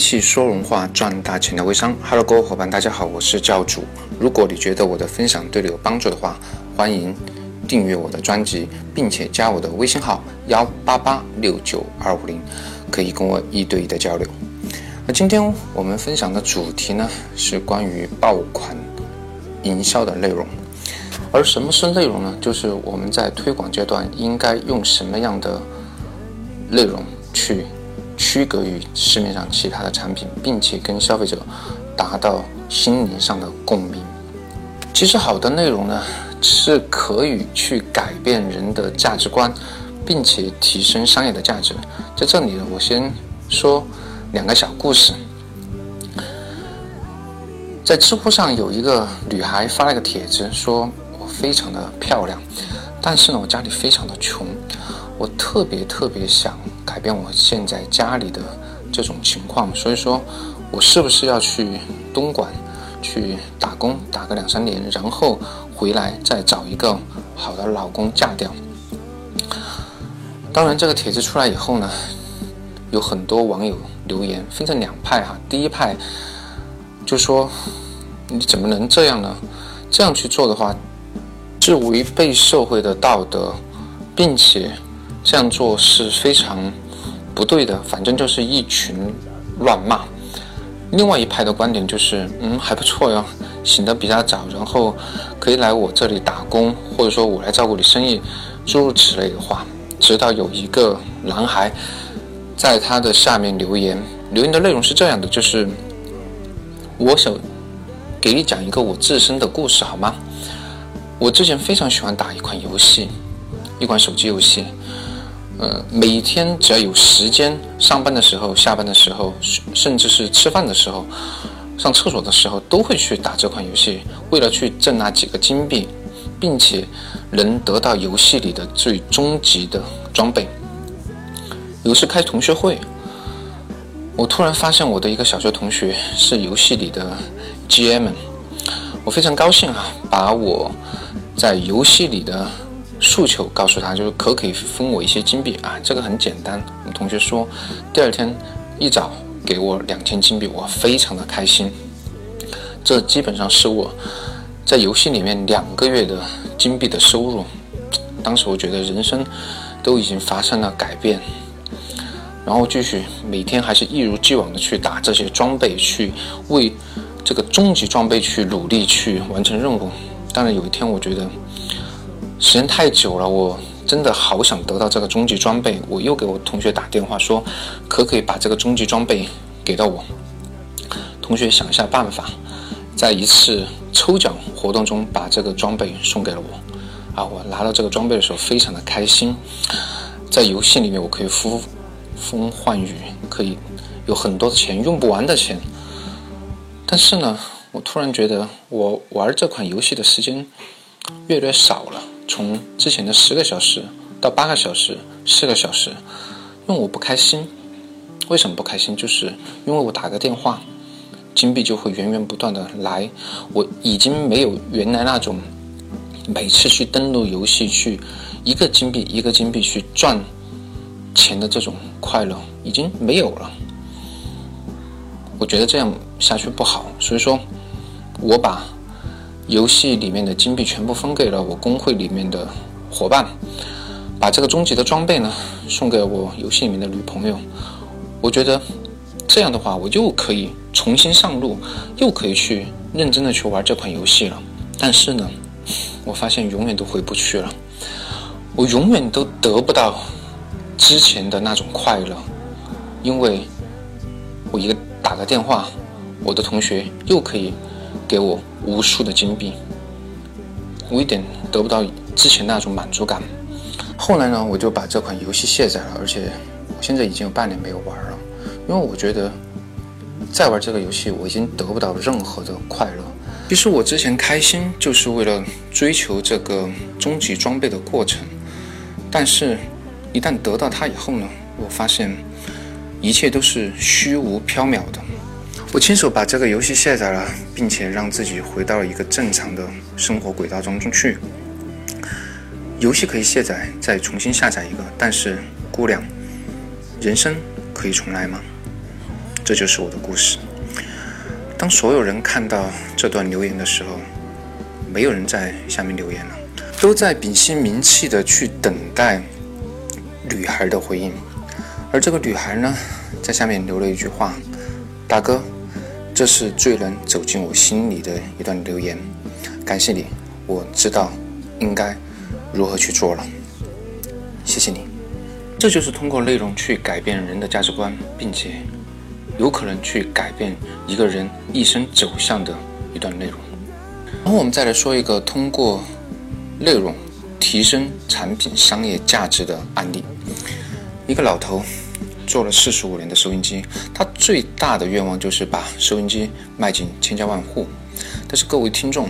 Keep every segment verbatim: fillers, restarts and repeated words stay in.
气说人话赚大钱的微商。哈喽各位伙伴，大家好，我是教主。如果你觉得我的分享对你有帮助的话，欢迎订阅我的专辑，并且加我的微信号一八八六九二五零，可以跟我一对一的交流。那今天我们分享的主题呢，是关于爆款营销的内容。而什么是内容呢？就是我们在推广阶段应该用什么样的内容去区隔于市面上其他的产品，并且跟消费者达到心灵上的共鸣。其实好的内容呢，是可以去改变人的价值观，并且提升商业的价值。在这里呢，我先说两个小故事。在知乎上有一个女孩发了一个帖子，说我非常的漂亮，但是呢我家里非常的穷，我特别特别想改变我现在家里的这种情况，所以说我是不是要去东莞去打工，打个两三年，然后回来再找一个好的老公嫁掉。当然这个帖子出来以后呢，有很多网友留言分成两派哈。第一派就说你怎么能这样呢，这样去做的话是违背社会的道德，并且这样做是非常不对的，反正就是一群乱骂。另外一派的观点就是嗯，还不错哟，醒得比较早，然后可以来我这里打工，或者说我来照顾你生意，诸如此类的话。直到有一个男孩在他的下面留言，留言的内容是这样的，就是我想给你讲一个我自身的故事好吗？我之前非常喜欢打一款游戏，一款手机游戏，呃，每天只要有时间，上班的时候、下班的时候，甚至是吃饭的时候、上厕所的时候，都会去打这款游戏，为了去挣那几个金币，并且能得到游戏里的最终极的装备。有一次开同学会，我突然发现我的一个小学同学是游戏里的 G M， 我非常高兴啊，把我在游戏里的诉求告诉他，就是可不可以分我一些金币啊？这个很简单。我同学说，第二天一早给我两千金币，我非常的开心。这基本上是我在游戏里面两个月的金币的收入。当时我觉得人生都已经发生了改变。然后继续每天还是一如既往的去打这些装备，去为这个终极装备去努力去完成任务。当然有一天我觉得时间太久了，我真的好想得到这个终极装备，我又给我同学打电话说可不可以把这个终极装备给到我。同学想一下办法，在一次抽奖活动中把这个装备送给了我啊！我拿到这个装备的时候非常的开心，在游戏里面我可以呼风唤雨，可以有很多的钱，用不完的钱。但是呢我突然觉得我玩这款游戏的时间越来越少了，从之前的十个小时到八个小时、四个小时，因为我不开心。为什么不开心？就是因为我打个电话，金币就会源源不断的来，我已经没有原来那种每次去登录游戏去一个金币一个金币去赚钱的这种快乐，已经没有了。我觉得这样下去不好，所以说我把游戏里面的金币全部分给了我工会里面的伙伴，把这个终极的装备呢送给我游戏里面的女朋友。我觉得这样的话我又可以重新上路，又可以去认真的去玩这款游戏了。但是呢我发现永远都回不去了，我永远都得不到之前的那种快乐，因为我一个打个电话，我的同学又可以给我无数的金币，我一点得不到之前那种满足感。后来呢我就把这款游戏卸载了，而且我现在已经有半年没有玩了，因为我觉得再玩这个游戏我已经得不到任何的快乐。其实我之前开心就是为了追求这个终极装备的过程，但是一旦得到它以后呢，我发现一切都是虚无缥缈的。我亲手把这个游戏卸载了，并且让自己回到了一个正常的生活轨道中去。游戏可以卸载，再重新下载一个，但是姑娘，人生可以重来吗？这就是我的故事。当所有人看到这段留言的时候，没有人在下面留言了，都在屏息凝气的去等待女孩的回应。而这个女孩呢，在下面留了一句话：大哥，这是最能走进我心里的一段留言，感谢你，我知道应该如何去做了，谢谢你。这就是通过内容去改变人的价值观，并且有可能去改变一个人一生走向的一段内容。然后我们再来说一个通过内容提升产品商业价值的案例。一个老头做了四十五年的收音机，他最大的愿望就是把收音机卖进千家万户。但是各位听众，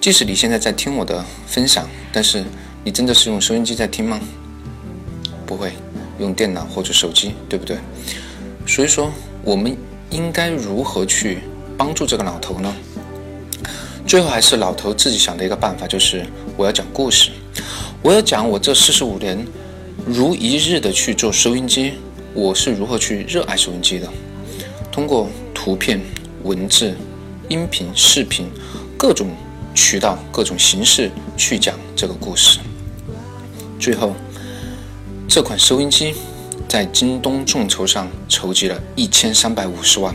即使你现在在听我的分享，但是你真的是用收音机在听吗？不会，用电脑或者手机，对不对？所以说我们应该如何去帮助这个老头呢？最后还是老头自己想的一个办法，就是我要讲故事，我要讲我这四十五年如一日的去做收音机，我是如何去热爱收音机的。通过图片、文字、音频、视频各种渠道、各种形式去讲这个故事。最后这款收音机在京东众筹上筹集了一千三百五十万，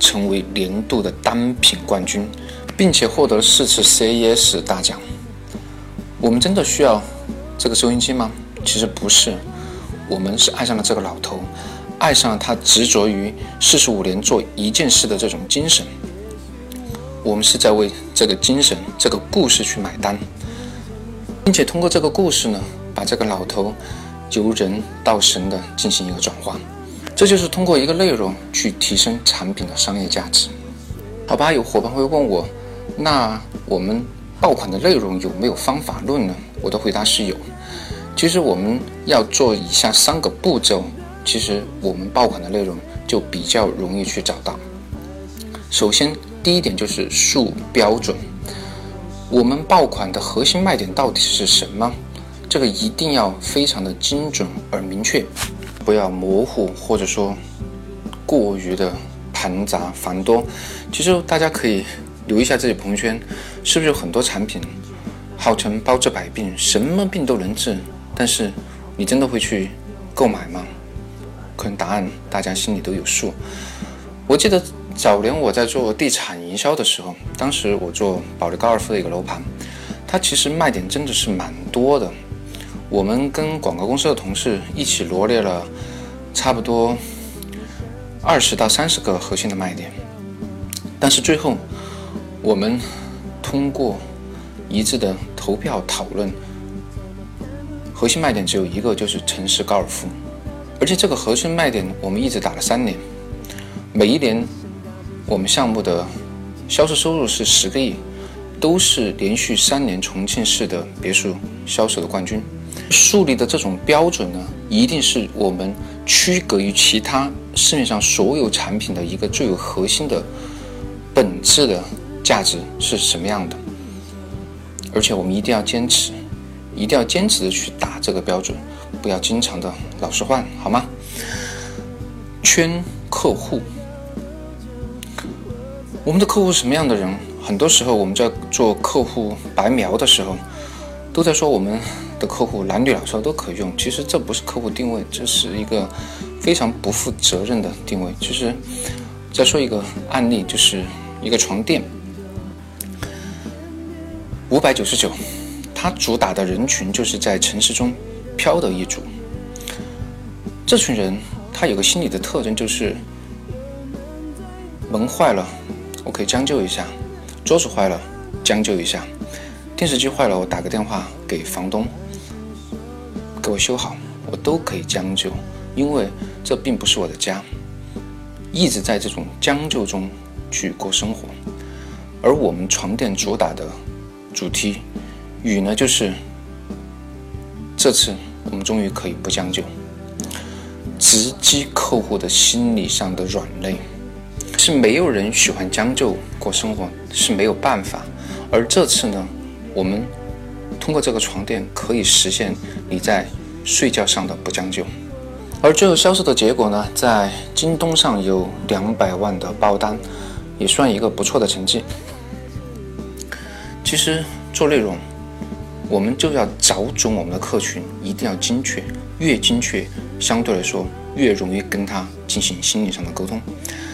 成为年度的单品冠军，并且获得了四次 C E S 大奖。我们真的需要这个收音机吗？其实不是，我们是爱上了这个老头，爱上了他执着于四十五年做一件事的这种精神。我们是在为这个精神、这个故事去买单，并且通过这个故事呢，把这个老头由人到神的进行一个转化。这就是通过一个内容去提升产品的商业价值。好吧，有伙伴会问我，那我们爆款的内容有没有方法论呢？我的回答是有。其实我们要做以下三个步骤，其实我们爆款的内容就比较容易去找到。首先第一点就是树标准，我们爆款的核心卖点到底是什么，这个一定要非常的精准而明确，不要模糊或者说过于的繁杂繁多。其实大家可以留意一下自己朋友圈，是不是有很多产品号称包治百病，什么病都能治，但是你真的会去购买吗？可能答案大家心里都有数。我记得早年我在做地产营销的时候，当时我做保利高尔夫的一个楼盘，它其实卖点真的是蛮多的。我们跟广告公司的同事一起罗列了差不多二十到三十个核心的卖点，但是最后我们通过一致的投票讨论，核心卖点只有一个，就是城市高尔夫。而且这个核心卖点我们一直打了三年，每一年我们项目的销售收入是十个亿，都是连续三年重庆市的别墅销售的冠军。树立的这种标准呢，一定是我们区隔于其他市面上所有产品的一个最有核心的本质的价值是什么样的，而且我们一定要坚持，一定要坚持的去打这个标准，不要经常的老是换，好吗？圈客户，我们的客户是什么样的人？很多时候我们在做客户白描的时候，都在说我们的客户男女老少都可以用，其实这不是客户定位，这是一个非常不负责任的定位。其实再说一个案例，就是一个床垫五百九十九，它主打的人群就是在城市中漂的一族。这群人他有个心理的特征，就是门坏了我可以将就一下，桌子坏了将就一下，电视机坏了我打个电话给房东给我修好，我都可以将就，因为这并不是我的家，一直在这种将就中去过生活。而我们床垫主打的主题语呢，就是这次我们终于可以不将就，直击客户的心理上的软肋。是没有人喜欢将就过生活，是没有办法。而这次呢，我们通过这个床垫可以实现你在睡觉上的不将就，而最后销售的结果呢，在京东上有两百万的包单，也算一个不错的成绩。其实做内容，我们就要找准我们的客群，一定要精确，越精确，相对来说越容易跟他进行心理上的沟通。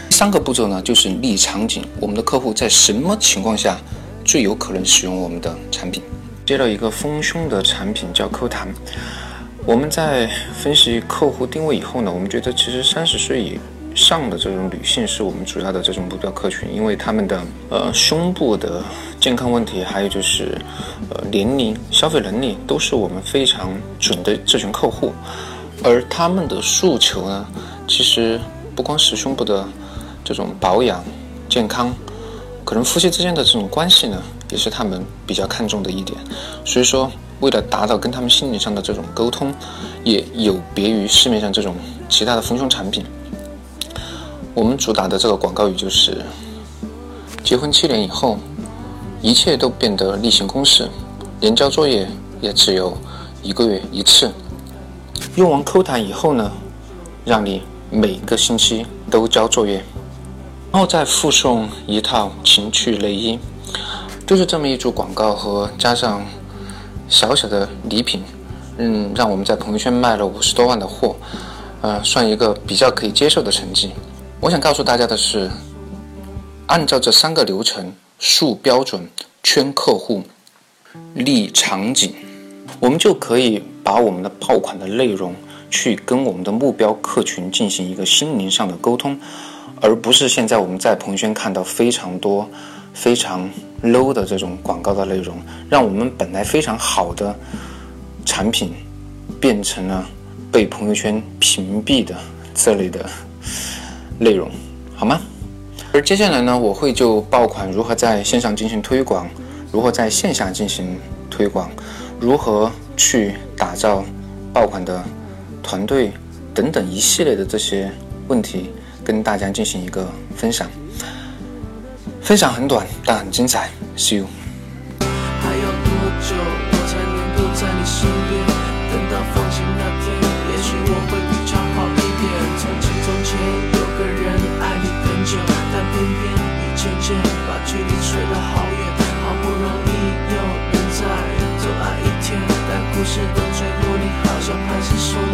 第三个步骤呢，就是立场景，我们的客户在什么情况下最有可能使用我们的产品。接到一个丰胸的产品叫扣痰，我们在分析客户定位以后呢，我们觉得其实三十岁以上的这种女性是我们主要的这种目标客群，因为他们的呃胸部的健康问题，还有就是呃年龄、消费能力都是我们非常准的这群客户，而他们的诉求呢，其实不光是胸部的这种保养、健康。可能夫妻之间的这种关系呢，也是他们比较看重的一点。所以说，为了达到跟他们心理上的这种沟通，也有别于市面上这种其他的丰胸产品，我们主打的这个广告语就是：结婚七年以后，一切都变得例行公事，连交作业也只有一个月一次。用完扣痰以后呢，让你每个星期都交作业。然后再附送一套情趣内衣，就是这么一组广告和加上小小的礼品，嗯，让我们在朋友圈卖了五十多万的货，呃，算一个比较可以接受的成绩。我想告诉大家的是，按照这三个流程：树标准、圈客户、立场景，我们就可以把我们的爆款的内容去跟我们的目标客群进行一个心灵上的沟通。而不是现在我们在朋友圈看到非常多非常 low 的这种广告的内容，让我们本来非常好的产品变成了被朋友圈屏蔽的这类的内容，好吗？而接下来呢，我会就爆款如何在线上进行推广，如何在线下进行推广，如何去打造爆款的团队等等一系列的这些问题跟大家进行一个分享，分享很短但很精彩。See you。还要多久我才能够在你身边？等到放晴那天，也许我会比较好一点。从前从前有个人爱你很久，但偏偏一渐渐把距离吹得好远。好不容易有人在多爱一天，但故事的坠落，你好像还是说。